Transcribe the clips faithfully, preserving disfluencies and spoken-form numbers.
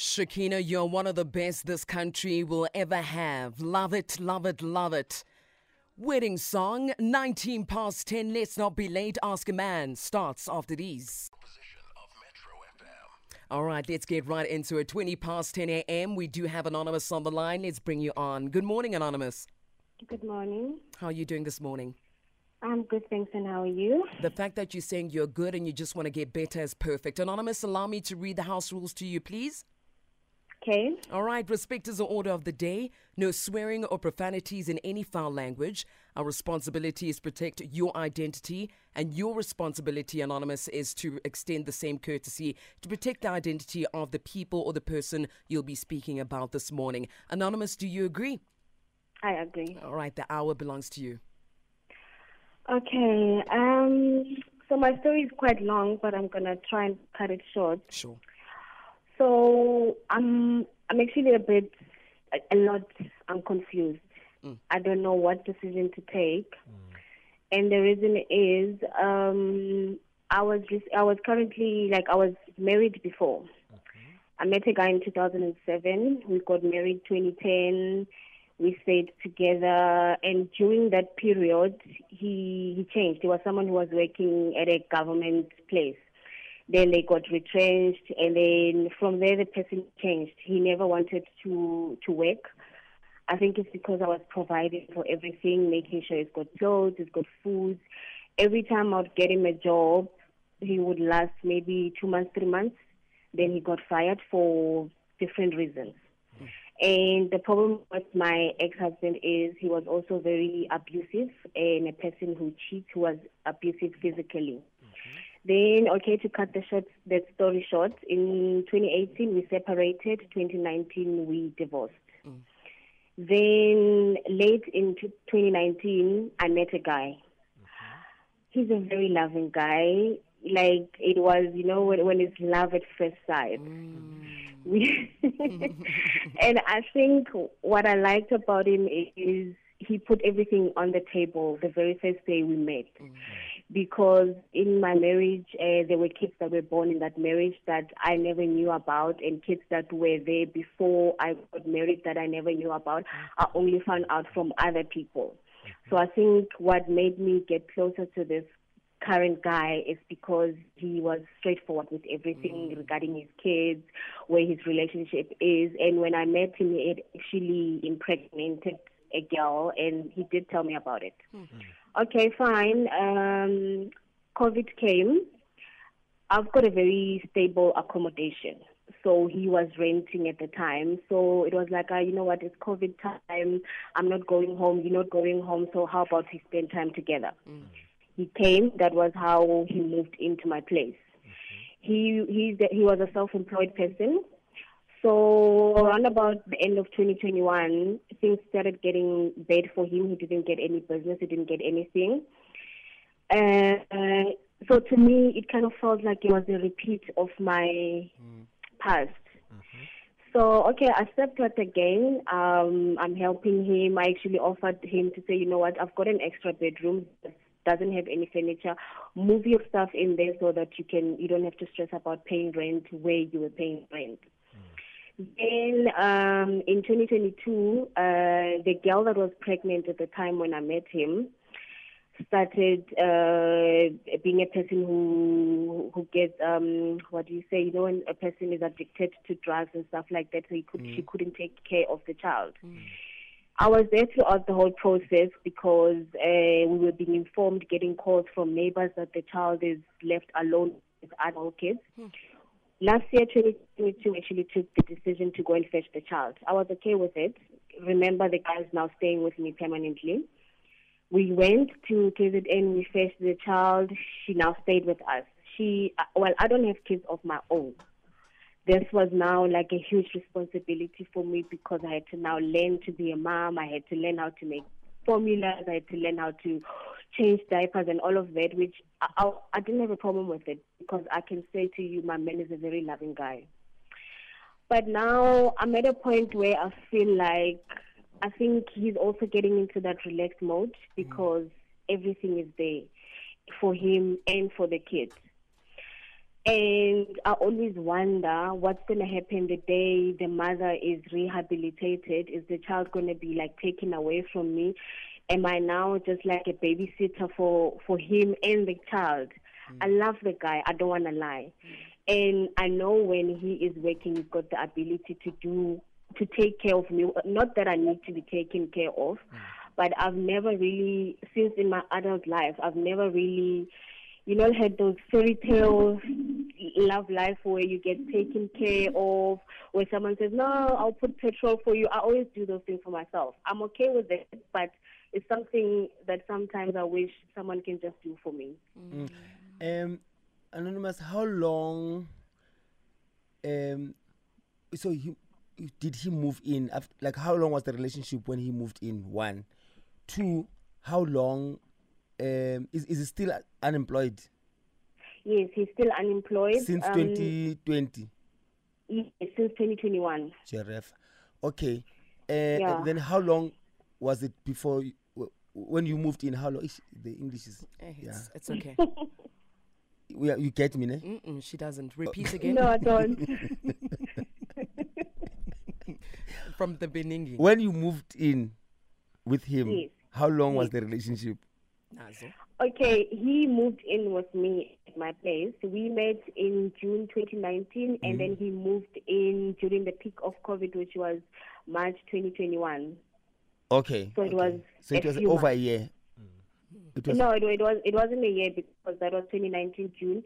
Shakina, you're one of the best this country will ever have. Love it, love it, love it. Wedding song, nineteen past ten. Let's not be late. Ask a Man starts after these. All right, let's get right into it. twenty past ten a m We do have Anonymous on the line. Let's bring you on. Good morning, Anonymous. Good morning. How are you doing this morning? I'm good, thanks, and how are you? The fact that you're saying you're good and you just want to get better is perfect. Anonymous, allow me to read the house rules to you, please. Okay. All right, respect is the order of the day. No swearing or profanities in any foul language. Our responsibility is to protect your identity, and your responsibility, Anonymous, is to extend the same courtesy to protect the identity of the people or the person you'll be speaking about this morning. Anonymous, do you agree? I agree. All right, the hour belongs to you. Okay. Um, so my story is quite long, but I'm going to try and cut it short. Sure. So I'm I'm actually a bit, a, a lot, I'm confused. Mm. I don't know what decision to take. Mm. And the reason is um, I was just, I was currently, like I was married before. Okay. I met a guy in two thousand seven. We got married twenty ten. We stayed together. And during that period, he, he changed. He was someone who was working at a government place. Then they got retrenched, and then from there the person changed. He never wanted to, to work. I think it's because I was providing for everything, making sure he's got clothes, he's got food. Every time I would get him a job, he would last maybe two months, three months. Then he got fired for different reasons. Mm. And the problem with my ex-husband is he was also very abusive, and a person who cheats, who was abusive physically. Mm-hmm. Then, okay, to cut the short, the story short, in twenty eighteen we separated, twenty nineteen we divorced. Mm. Then, late in twenty nineteen, I met a guy. Mm-hmm. He's a very loving guy. Like, it was, you know, when, when it's love at first sight. Mm. We and I think what I liked about him is he put everything on the table the very first day we met. Mm. Because in my marriage, uh, there were kids that were born in that marriage that I never knew about, and kids that were there before I got married that I never knew about. I only found out from other people. Mm-hmm. So I think what made me get closer to this current guy is because he was straightforward with everything. Mm-hmm. Regarding his kids, where his relationship is. And when I met him, he had actually impregnated a girl, and he did tell me about it. Mm-hmm. Okay, fine. Um, COVID came. I've got a very stable accommodation. So he was renting at the time. So it was like, uh, you know what, it's COVID time. I'm not going home. You're not going home. So how about we spend time together? Mm-hmm. He came. That was how he moved into my place. Mm-hmm. He he's the, he was a self-employed person. So around about the end of twenty twenty-one, things started getting bad for him. He didn't get any business. He didn't get anything. Uh, uh, so to me, it kind of felt like it was a repeat of my mm. past. Mm-hmm. So, okay, I stepped out again. Um, I'm helping him. I actually offered him to say, you know what, I've got an extra bedroom that doesn't have any furniture. Move your stuff in there so that you can, you don't have to stress about paying rent where you were paying rent. Mm. Then um, in twenty twenty-two, uh, the girl that was pregnant at the time when I met him started uh, being a person who who gets, um, what do you say, you know, when a person is addicted to drugs and stuff like that, so he could, mm. she couldn't take care of the child. Mm. I was there throughout the whole process because uh, we were being informed, getting calls from neighbors that the child is left alone with adult kids. Mm. Last year, twenty twenty-two, actually took the decision to go and fetch the child. I was okay with it. Remember, the guy is now staying with me permanently. We went to K Z N, we fetched the child. She now stayed with us. She, well, I don't have kids of my own. This was now like a huge responsibility for me because I had to now learn to be a mom. I had to learn how to make formulas. I had to learn how to change diapers and all of that, which I, I, I didn't have a problem with it because I can say to you, my man is a very loving guy. But now I'm at a point where I feel like I think he's also getting into that relaxed mode because mm. everything is there for him and for the kids. And I always wonder what's going to happen the day the mother is rehabilitated. Is the child going to be like taken away from me? Am I now just like a babysitter for, for him and the child? Mm. I love the guy. I don't want to lie. Mm. And I know when he is working, he's got the ability to do, to take care of me. Not that I need to be taken care of, mm. but I've never really, since in my adult life, I've never really, you know, had those fairy tales, love life where you get taken care of, where someone says, no, I'll put petrol for you. I always do those things for myself. I'm okay with it, but it's something that sometimes I wish someone can just do for me. Mm. Um, Anonymous, how long, um, so he, did he move in? After, like, how long was the relationship when he moved in? One. Two, how long... Um, is is he still unemployed? Yes, he's still unemployed. Since um, twenty twenty? Yes, since twenty twenty-one. G R F. Okay. Uh, yeah. And then how long was it before, you, when you moved in, how long? Is the English is... It's, yeah. it's okay. we are, you get me, ne? Mm-mm, she doesn't. Repeat again. No, I don't. From the beginning. When you moved in with him, yes. how long yes. was the relationship? Okay, he moved in with me at my place. We met in June twenty nineteen, and mm. then he moved in during the peak of COVID, which was March twenty twenty-one. Okay. So it okay. was so it was over months. a year. Mm. It was no, it, it was it wasn't a year because that was twenty nineteen June.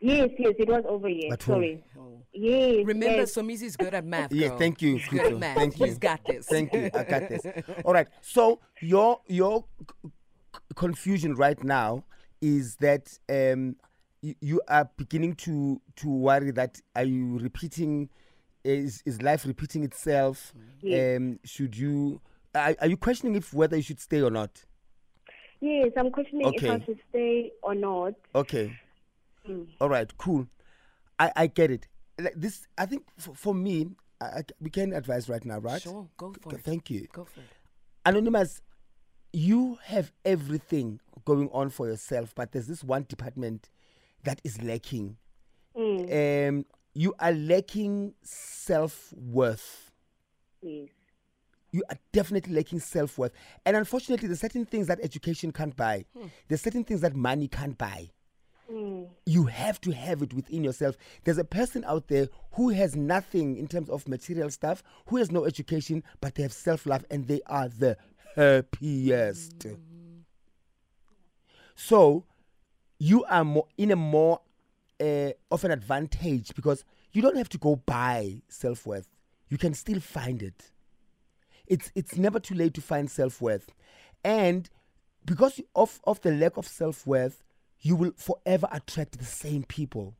Yes, yes, it was over a year. But Sorry. Oh. Yes. Remember, yes. Somizi is good at math. Girl. Yes, thank you. He's good at math. Thank you. He's got this. Thank you. I got this. All right. So your your. confusion right now is that um, you, you are beginning to to worry that are you repeating is is life repeating itself? Yes. Um, should you are, are you questioning if whether you should stay or not? Yes, I'm questioning okay. if I should stay or not. Okay. Mm. All right. Cool. I, I get it. Like this, I think for, for me, I, I, we can advise right now, right? Sure. Go for G- it. Thank you. Go for it. Anonymous. You have everything going on for yourself, but there's this one department that is lacking. Mm. Um, you are lacking self-worth. Yes. You are definitely lacking self-worth. And unfortunately, there's certain things that education can't buy. Mm. There's certain things that money can't buy. Mm. You have to have it within yourself. There's a person out there who has nothing in terms of material stuff, who has no education, but they have self-love and they are the happiest. Mm. So you are more in a more uh, of an advantage because you don't have to go buy self-worth. You can still find it. It's it's never too late to find self-worth. And because of, of the lack of self-worth, you will forever attract the same people.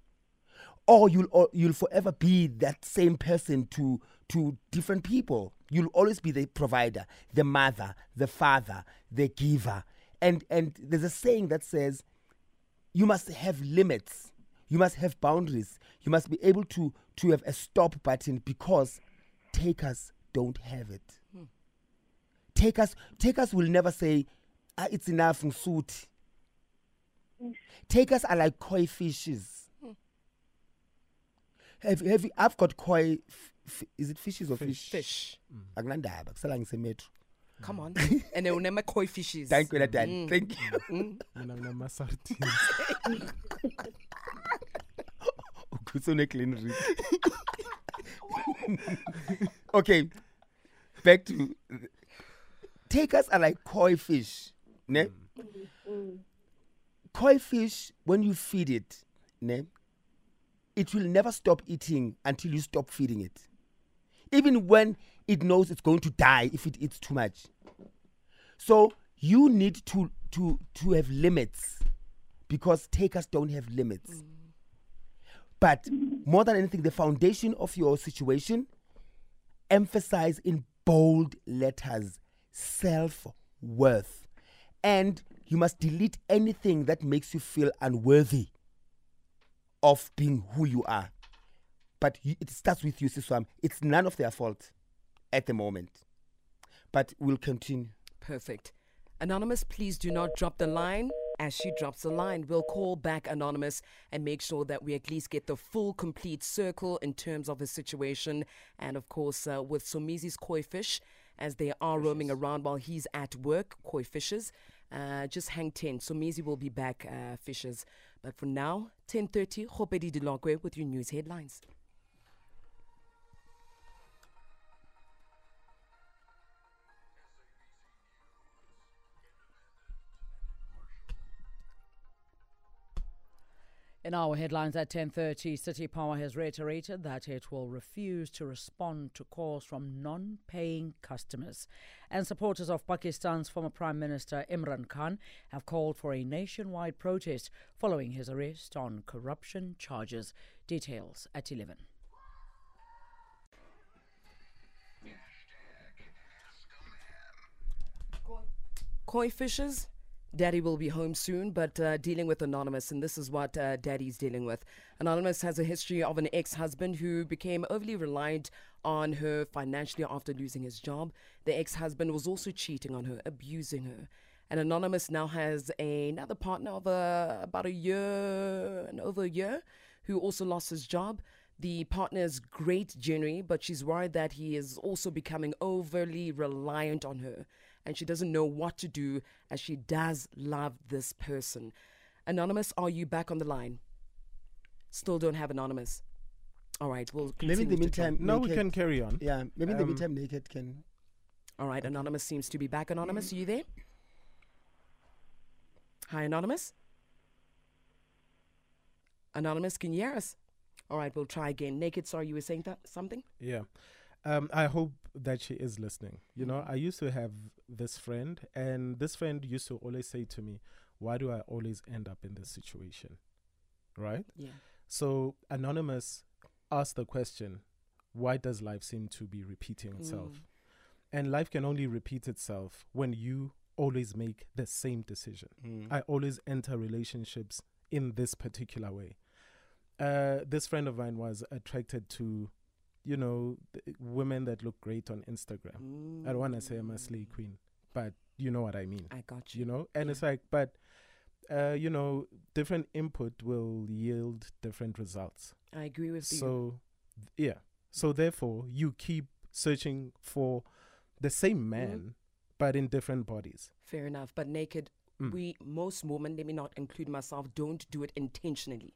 Or you'll or you'll forever be that same person to to different people. You'll always be the provider, the mother, the father, the giver. And and there's a saying that says, you must have limits. You must have boundaries. You must be able to, to have a stop button because takers don't have it. Hmm. Takers, takers will never say, ah, it's enough, msuti. Hmm. Takers are like koi fishes. Hmm. Have, have you, I've got koi... F- F- is it fishes or fish? Fish. Mm. Come on. And they will never koi fishes. Thank you, Nathan. Mm. Thank you. Mm. Okay. Back to... Takers are like koi fish. Ne? Mm. Koi fish, when you feed it, ne? It will never stop eating until you stop feeding it. Even when it knows it's going to die if it eats too much. So you need to to to have limits because takers don't have limits. Mm. But more than anything, the foundation of your situation, emphasize in bold letters, self-worth. And you must delete anything that makes you feel unworthy of being who you are. But you, it starts with you, Siswam. It's none of their fault at the moment. But we'll continue. Perfect. Anonymous, please do not drop the line. As she drops the line, we'll call back Anonymous and make sure that we at least get the full, complete circle in terms of the situation. And of course, uh, with Somizi's koi fish, as they are roaming around while he's at work, koi fishes, uh, just hang ten. Somizi will be back, uh, fishers. But for now, ten thirty, Khopedi Dilonga with your news headlines. In our headlines at ten thirty, City Power has reiterated that it will refuse to respond to calls from non-paying customers. And supporters of Pakistan's former Prime Minister Imran Khan have called for a nationwide protest following his arrest on corruption charges. Details at eleven. Koi fishers? Daddy will be home soon, but uh, dealing with Anonymous, and this is what uh, Daddy's dealing with. Anonymous has a history of an ex-husband who became overly reliant on her financially after losing his job. The ex-husband was also cheating on her, abusing her. And Anonymous now has a, another partner of uh, about a year and over a year who also lost his job. The partner is great generally, but she's worried that he is also becoming overly reliant on her, and she doesn't know what to do as she does love this person. Anonymous, are you back on the line? Still don't have Anonymous. All right, we'll continue. Maybe in the meantime, no, Naked, we can carry on. Yeah, maybe in the um, meantime, Naked can. All right, Anonymous seems to be back. Anonymous, mm. Are you there? Hi, Anonymous. Anonymous, can you hear us? All right, we'll try again. Naked, sorry, you were saying that something? Yeah. Um, I hope that she is listening. You know, I used to have this friend, and this friend used to always say to me, why do I always end up in this situation? Right? Yeah. So Anonymous asked the question, why does life seem to be repeating itself? Mm. And life can only repeat itself when you always make the same decision. Mm. I always enter relationships in this particular way. Uh, this friend of mine was attracted to, you know, th- women that look great on Instagram. Mm. I don't want to say I'm a slay queen, but you know what I mean. I got you. You know, and yeah. It's like, but, uh, you know, different input will yield different results. I agree with so, you. So, th- yeah. So therefore, you keep searching for the same man, mm. but in different bodies. Fair enough. But Naked, mm. we, most women, let me not include myself, don't do it intentionally.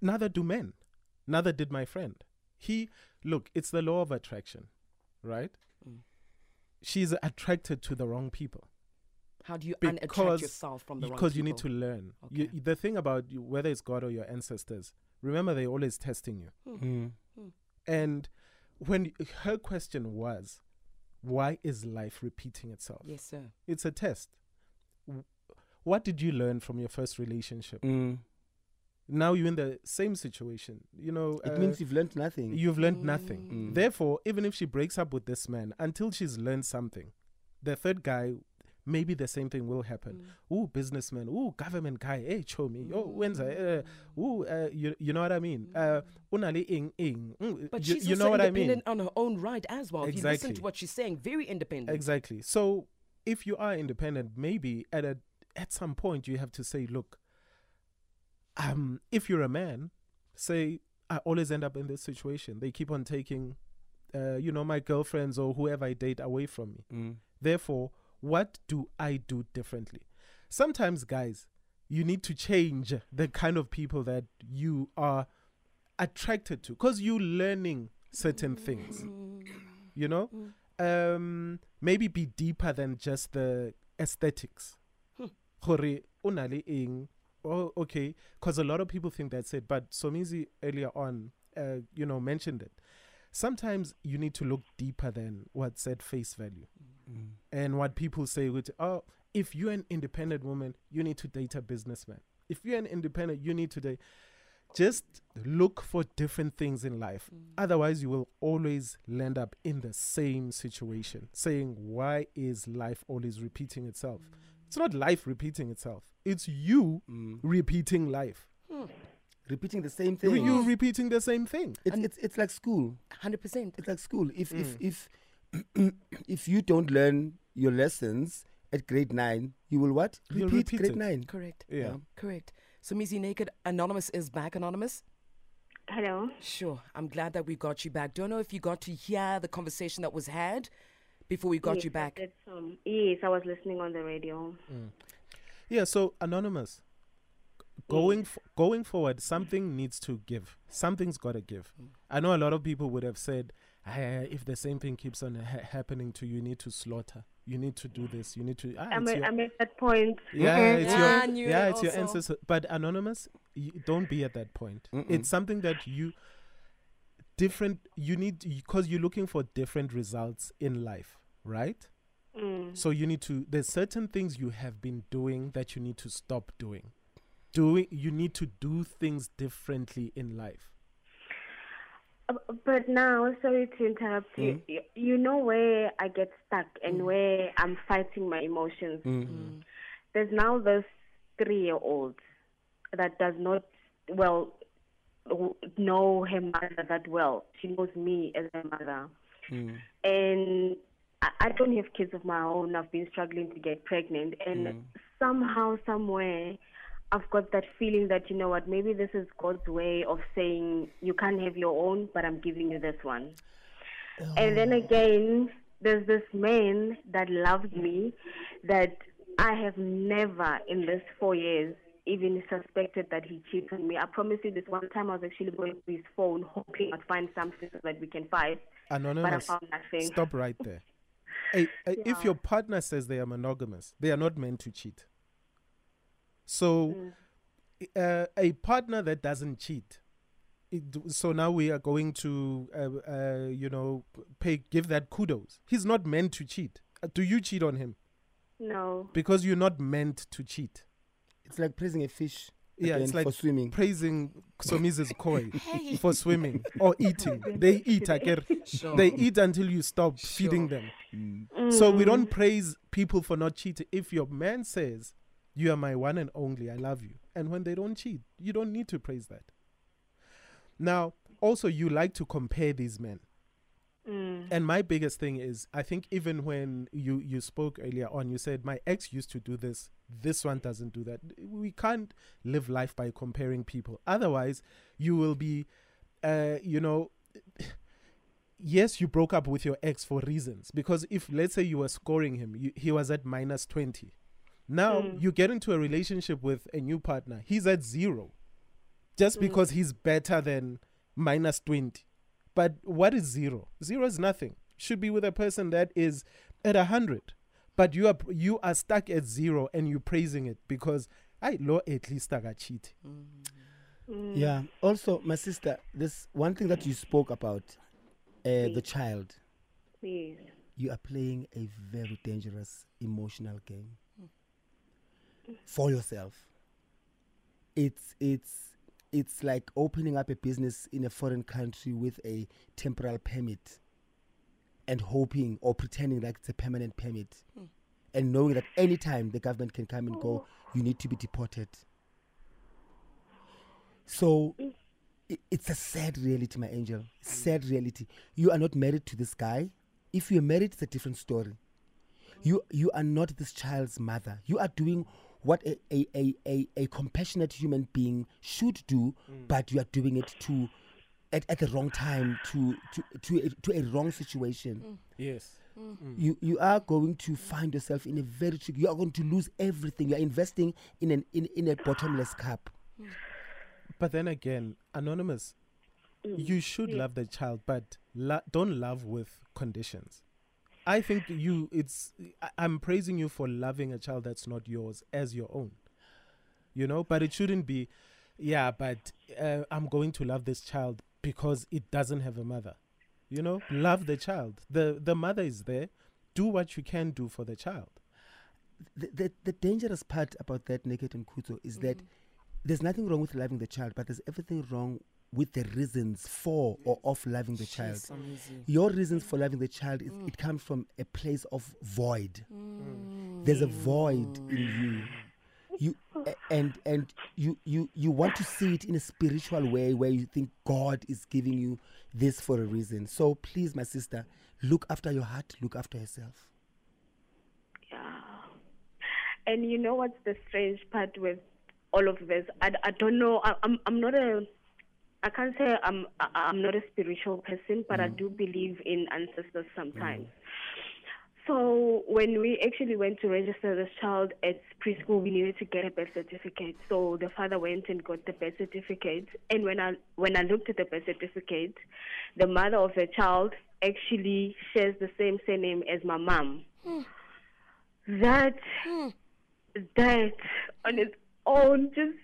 Neither do men. Neither did my friend. He, look, it's the law of attraction, right? Mm. She's attracted to the wrong people. How do you because, unattract yourself from the wrong people? Because you need to learn. Okay. You, the thing about you, whether it's God or your ancestors, remember they're always testing you. Mm. Mm. Mm. And when her question was, why is life repeating itself? Yes, sir. It's a test. What did you learn from your first relationship? Mm. Now you're in the same situation, you know. It uh, means you've learned nothing. You've learned mm. nothing. Mm. Therefore, even if she breaks up with this man, until she's learned something, the third guy, maybe the same thing will happen. Mm. Ooh, businessman. Ooh, government guy. Hey, show me. Mm. Oh, when's I? Uh, ooh, uh, you, you know what I mean? Uh, unali ing ing. But she's you, you also know what independent I mean? On her own right as well. Exactly. If you listen to what she's saying, very independent. Exactly. So if you are independent, maybe at a at some point you have to say, look, Um, if you're a man, say, I always end up in this situation. They keep on taking, uh, you know, my girlfriends or whoever I date away from me. Mm. Therefore, what do I do differently? Sometimes, guys, you need to change the kind of people that you are attracted to because you're learning certain things, you know? Um, maybe be deeper than just the aesthetics. Hore unali ing. Oh, okay, because a lot of people think that's it. But Somizi earlier on, uh, you know, mentioned it. Sometimes you need to look deeper than what's at face value. Mm. And what people say, which, oh, if you're an independent woman, you need to date a businessman. If you're an independent, you need to date. Just look for different things in life. Mm. Otherwise, you will always land up in the same situation, saying, why is life always repeating itself? Mm. It's not life repeating itself. It's you mm. repeating life. Mm. Repeating the same thing. You're repeating the same thing. It's it's, it's like school. one hundred percent. It's like school. If, mm. if, if, if you don't learn your lessons at grade nine, you will what? Repeat, You'll repeat grade it. nine. Correct. Yeah. yeah. Correct. So, Somizi, Naked Anonymous is back. Anonymous? Hello. Sure. I'm glad that we got you back. Don't know if you got to hear the conversation that was had before we got yes, you back. I did some. Yes, I was listening on the radio. Mm. Yeah, so Anonymous, going f- going forward, something needs to give. Something's got to give. Mm. I know a lot of people would have said, hey, if the same thing keeps on ha- happening to you, you need to slaughter. You need to do this. You need to. Ah, I'm, a, your, I'm at that point. Yeah, mm-hmm. it's yeah, your, yeah, it's your ancestors. But Anonymous, you don't be at that point. Mm-mm. It's something that you different. You need because you're looking for different results in life, right? Mm. So you need to. There's certain things you have been doing that you need to stop doing. Doing. You need to do things differently in life. But now, sorry to interrupt mm. you. you, you know where I get stuck and mm. where I'm fighting my emotions. Mm-hmm. There's now this three-year-old that does not, well, know her mother that well. She knows me as her mother. Mm. And I, I don't have kids of my own. I've been struggling to get pregnant. And mm. somehow, somewhere, I've got that feeling that, you know what, maybe this is God's way of saying you can't have your own, but I'm giving you this one. Oh. And then again, there's this man that loved me that I have never in this four years even suspected that he cheated on me. I promise you this one time I was actually going through his phone hoping I'd find something so that we can fight. Anonymous, but I found nothing. Stop right there. hey, yeah. If your partner says they are monogamous, they are not meant to cheat. So uh, a partner that doesn't cheat. It, so now we are going to, uh, uh, you know, pay give that kudos. He's not meant to cheat. Uh, do you cheat on him? No. Because you're not meant to cheat. It's like praising a fish. Yeah, it's like for swimming. Praising Somizi's koi hey. for swimming or eating. They eat, Aker. Sure. They eat until you stop sure. feeding them. Mm. Mm. So we don't praise people for not cheating. If your man says, you are my one and only, I love you. And when they don't cheat, you don't need to praise that. Now, also, you like to compare these men. Mm. And my biggest thing is, I think even when you, you spoke earlier on, you said, my ex used to do this, this one doesn't do that. We can't live life by comparing people. Otherwise, you will be, uh, you know... Yes, you broke up with your ex for reasons. Because if, let's say, you were scoring him, you, he was at minus twenty. Now mm. you get into a relationship with a new partner. He's at zero just mm. because he's better than minus twenty. But what is zero? Zero is nothing. Should be with a person that is at one hundred. But you are you are stuck at zero and you're praising it because I low at least I got cheated. Mm. Mm. Yeah. Also, my sister, this one thing that you spoke about, uh, the child. Please. You are playing a very dangerous emotional game. For yourself, it's it's it's like opening up a business in a foreign country with a temporal permit, and hoping or pretending like it's a permanent permit, mm. and knowing that any time the government can come and go, you need to be deported. So it, it's a sad reality, my angel. Sad reality. You are not married to this guy. If you're married, it's a different story. You you are not this child's mother. You are doing what a, a, a, a, a compassionate human being should do, mm. but you are doing it to at, at the wrong time, to to to a, to a wrong situation. Mm. Yes. Mm. Mm. You you are going to find yourself in a very tricky. You are going to lose everything. You are investing in an in, in a bottomless cup. Mm. But then again, Anonymous, mm. you should yeah. love the child, but lo- don't love with conditions. I think you, it's, I'm praising you for loving a child that's not yours as your own, you know, but it shouldn't be, yeah, but uh, I'm going to love this child because it doesn't have a mother, you know, love the child. The the mother is there. Do what you can do for the child. The the, the dangerous part about that, Naked and Kuto, is mm-hmm. that there's nothing wrong with loving the child, but there's everything wrong with the reasons for or of loving the She's child. Amazing. Your reasons for loving the child, it, mm. it comes from a place of void. Mm. There's a void in you. You uh, and and you, you you want to see it in a spiritual way where you think God is giving you this for a reason. So please, my sister, look after your heart, look after yourself. Yeah. And you know what's the strange part with all of this? I, I don't know. I, I'm I'm not a I can't say I'm I, I'm not a spiritual person, but mm. I do believe in ancestors sometimes. Mm. So when we actually went to register this child at preschool, we needed to get a birth certificate. So the father went and got the birth certificate. And when I when I looked at the birth certificate, the mother of the child actually shares the same surname as my mom. Mm. That mm. that on its own, just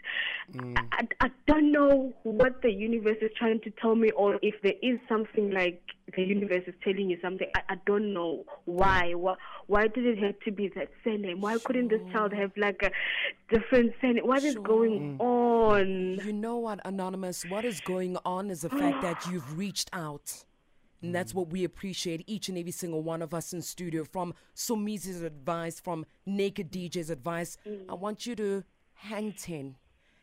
mm. I, I don't know what the universe is trying to tell me, or if there is something like the universe is telling you something. I, I don't know why. why. Why did it have to be that surname? Why sure. couldn't this child have like a different surname? What sure. is going on? You know what, Anonymous? What is going on is the fact that you've reached out. And that's what we appreciate, each and every single one of us in studio, from Somizi's advice, from Naked D J's advice. Mm. I want you to hang ten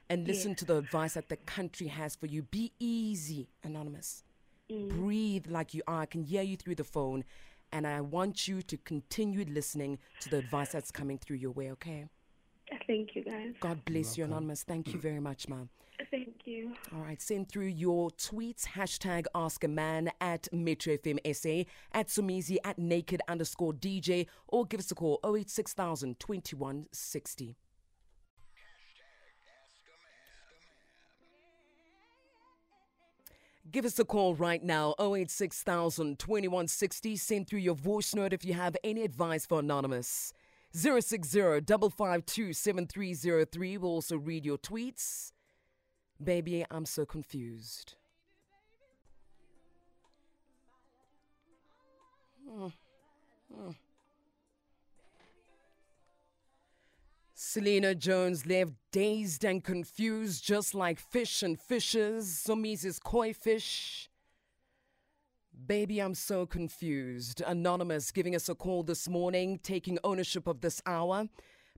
and listen yeah. to the advice that the country has for you. Be easy, Anonymous. Mm. Breathe like you are. I can hear you through the phone. And I want you to continue listening to the advice that's coming through your way, okay? Thank you, guys. God bless you, Anonymous. Thank you very much, ma'am. Thank you. All right, send through your tweets. Hashtag Ask A Man at Metro F M S A, at Somizi, at Naked underscore D J, or give us a call oh eight six thousand, twenty-one sixty. Give us a call right now, oh eight six thousand, twenty-one sixty. Send through your voice note if you have any advice for Anonymous. zero six zero, five five two, seven three zero three. We'll also read your tweets. Baby, I'm so confused. Mm. Mm. Selena Jones left dazed and confused, just like fish and fishes. Somizi's koi fish. Baby, I'm so confused. Anonymous giving us a call this morning, taking ownership of this hour.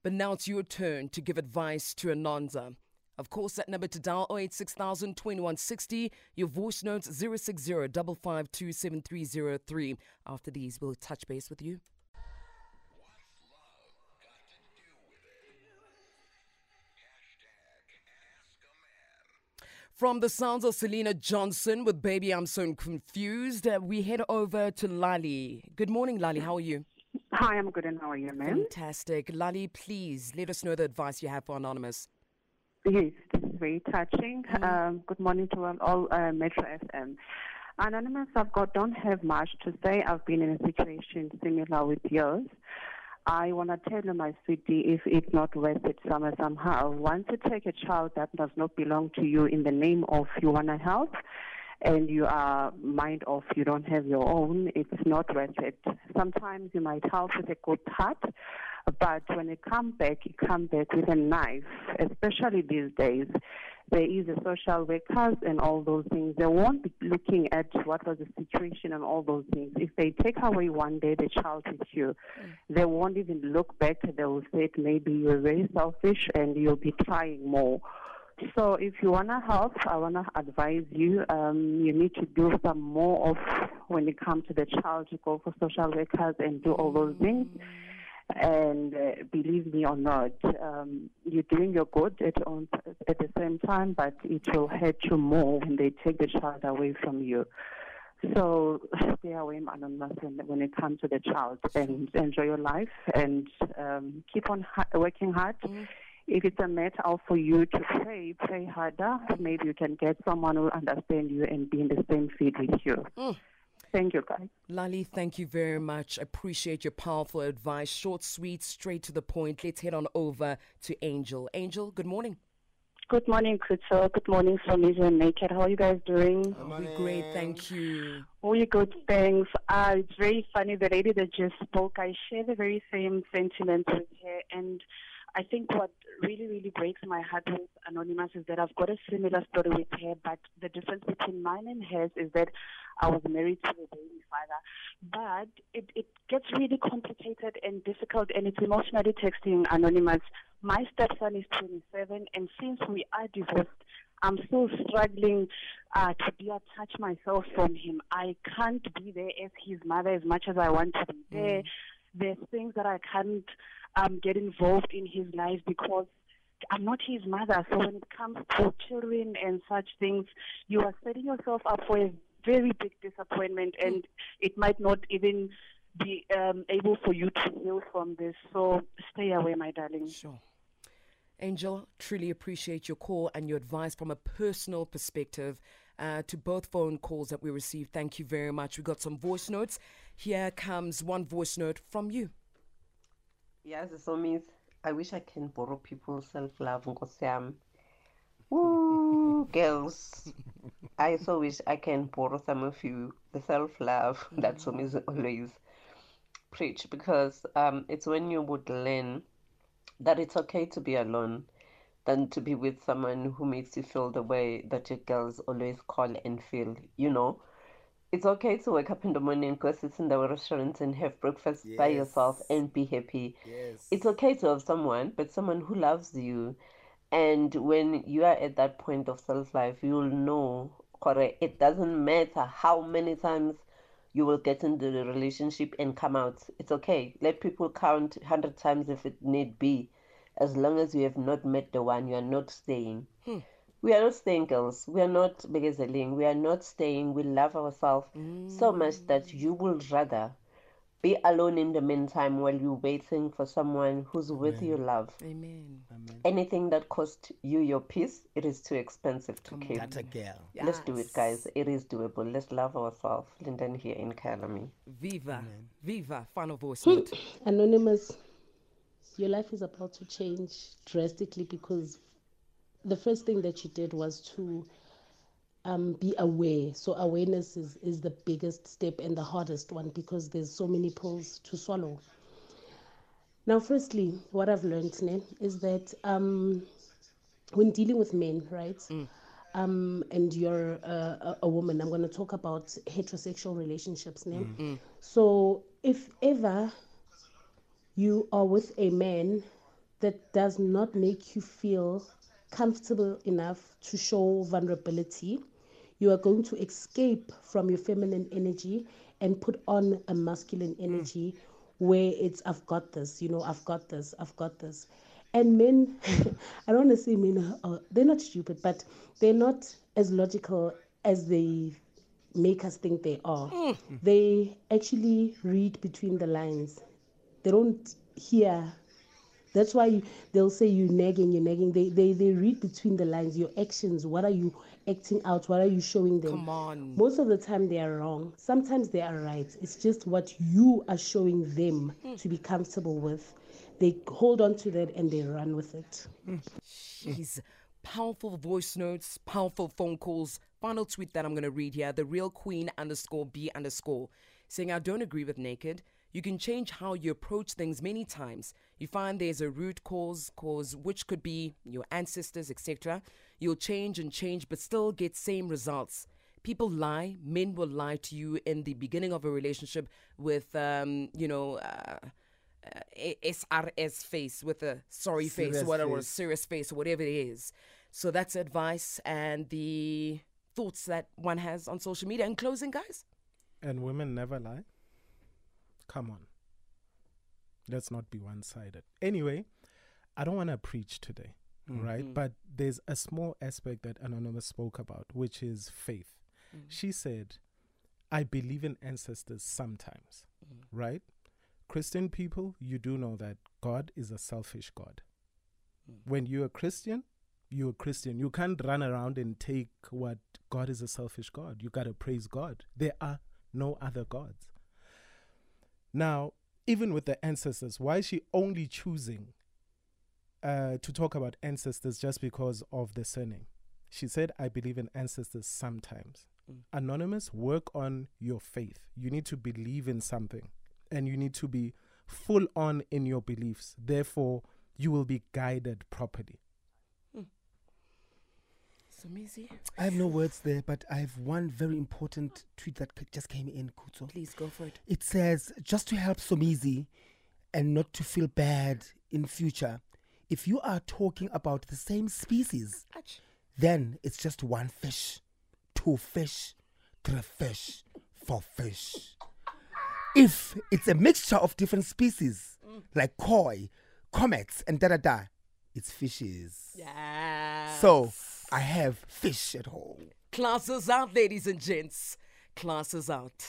But now it's your turn to give advice to Anonza. Of course, that number to dial oh eight six thousand, twenty-one sixty. Your voice notes zero six zero, five five two, seven three zero three. After these, we'll touch base with you. From the sounds of Selena Johnson with Baby, I'm So Confused, uh, we head over to Lali. Good morning, Lali. How are you? Hi, I'm good, and how are you, ma'am? Fantastic. Lali, please let us know the advice you have for Anonymous. Yes, this is very touching. Mm-hmm. um, good morning to all, uh, Metro F M. Anonymous, I've got, don't have much to say. I've been in a situation similar with yours. I want to tell you, my sweetie, if it's not worth it somehow, somehow, once you take a child that does not belong to you in the name of you want to help, and you are mind of you don't have your own, it's not worth it. Sometimes you might help with a good heart, but when you come back, you come back with a knife, especially these days. There is the social workers and all those things. They won't be looking at what was the situation and all those things. If they take away one day the child with you, mm. they won't even look back. They will say maybe you were very selfish and you'll be trying more. So if you want to help, I want to advise you, um, you need to do some more of when you come to the child, you go for social workers and do all those things. And uh, believe me or not, um, you're doing your good at, on, at the same time, but it will hurt you more when they take the child away from you. So stay away, Anonymous, when it comes to the child, and enjoy your life and um, keep on ha- working hard. Mm-hmm. If it's a matter of for you to pray, pray harder. Maybe you can get someone who understands you and be in the same field with you. Mm. Thank you, guys. Lali, thank you very much. Appreciate your powerful advice. Short, sweet, straight to the point. Let's head on over to Angel. Angel, good morning. Good morning, Kuto. Good morning, Somizi and Naked. How are you guys doing? Oh, we're great, thank you. Really good, thanks. Uh, it's very funny. The lady that just spoke, I share the very same sentiments with her. And I think what really, really breaks my heart with Anonymous is that I've got a similar story with her, but the difference between mine and hers is that I was married to a baby father. But it, it gets really complicated and difficult, and it's emotionally taxing, Anonymous. My stepson is twenty-seven, and since we are divorced, I'm still struggling uh, to detach myself from him. I can't be there as his mother as much as I want to be there. Mm. There's things that I can't um, get involved in his life because I'm not his mother. So when it comes to children and such things, you are setting yourself up for a very big disappointment, and it might not even be um, able for you to heal from this. So stay away, my darling. Sure. Angel, truly appreciate your call and your advice from a personal perspective uh, to both phone calls that we received. Thank you very much. We got some voice notes. Here comes one voice note from you. Yes, Somizi. I wish I can borrow people's self-love. Woo, girls. I so wish I can borrow some of you the self-love that Somizi always preach, because um, it's when you would learn that it's okay to be alone than to be with someone who makes you feel the way that your girls always call and feel, you know. It's okay to wake up in the morning, go sit in the restaurant and have breakfast yes. by yourself and be happy. Yes. It's okay to have someone, but someone who loves you. And when you are at that point of self-life, you'll know, correct, it doesn't matter how many times you will get into the relationship and come out. It's okay. Let people count one hundred times if it need be. As long as you have not met the one, you are not staying. Hmm. We are not staying, girls. We are not begazeling. We are not staying. We love ourselves mm. so much that you would rather be alone in the meantime while you're waiting for someone who's Amen. With your love. Amen. Amen. Anything that costs you your peace, it is too expensive to Come keep. That's a girl. Yes. Let's do it, guys. It is doable. Let's love ourselves. Linden here in Calamy. Viva. Amen. Viva. Final voice. Anonymous, your life is about to change drastically because the first thing that you did was to um, be aware. So awareness is, is the biggest step and the hardest one because there's so many pills to swallow. Now, firstly, what I've learned ne, is that um, when dealing with men, right, mm. um, and you're uh, a, a woman, I'm going to talk about heterosexual relationships. Ne? Mm. So if ever you are with a man that does not make you feel comfortable enough to show vulnerability, you are going to escape from your feminine energy and put on a masculine energy mm. where it's I've got this, you know, I've got this, I've got this. And men, I don't want to say men, are, they're not stupid, but they're not as logical as they make us think they are. Mm. They actually read between the lines. They don't hear. That's why you, they'll say you're nagging, you're nagging. They, they they read between the lines, your actions. What are you acting out? What are you showing them? Come on. Most of the time they are wrong. Sometimes they are right. It's just what you are showing them mm. to be comfortable with. They hold on to that and they run with it. Jeez. Powerful voice notes, powerful phone calls. Final tweet that I'm going to read here. The real queen underscore B underscore saying, I don't agree with naked. You can change how you approach things many times. You find there's a root cause, cause which could be your ancestors, et cetera. You'll change and change, but still get same results. People lie. Men will lie to you in the beginning of a relationship with, um, you know, uh, uh, S R S face, with a sorry serious face, whatever, face. serious face, whatever it is. So that's advice and the thoughts that one has on social media. In closing, guys. And women never lie. Come on. Let's not be one-sided. Anyway, I don't want to preach today, mm-hmm. right? But there's a small aspect that Anonymous spoke about, which is faith. Mm-hmm. She said, I believe in ancestors sometimes, mm-hmm. right? Christian people, you do know that God is a selfish God. Mm-hmm. When you're a Christian, you're a Christian. You can't run around and take what God is a selfish God. You got to praise God. There are no other gods. Now, even with the ancestors, why is she only choosing uh, to talk about ancestors just because of the surname? She said, I believe in ancestors sometimes. Mm. Anonymous, work on your faith. You need to believe in something and you need to be full on in your beliefs. Therefore, you will be guided properly. Mm. Somizi. I have no words there, but I have one very important tweet that c- just came in, Kuto. Please go for it. It says, just to help Somizi and not to feel bad in future, if you are talking about the same species, Achoo. Then it's just one fish, two fish, three fish, four fish. If it's a mixture of different species, mm. like koi, comets, and da da da, it's fishes. Yes. So I have fish at home. Classes out, ladies and gents. Classes out.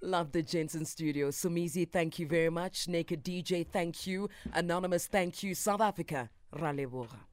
Love the Jensen studio. Somizi, thank you very much. Naked D J, thank you. Anonymous, thank you. South Africa, Raleboga.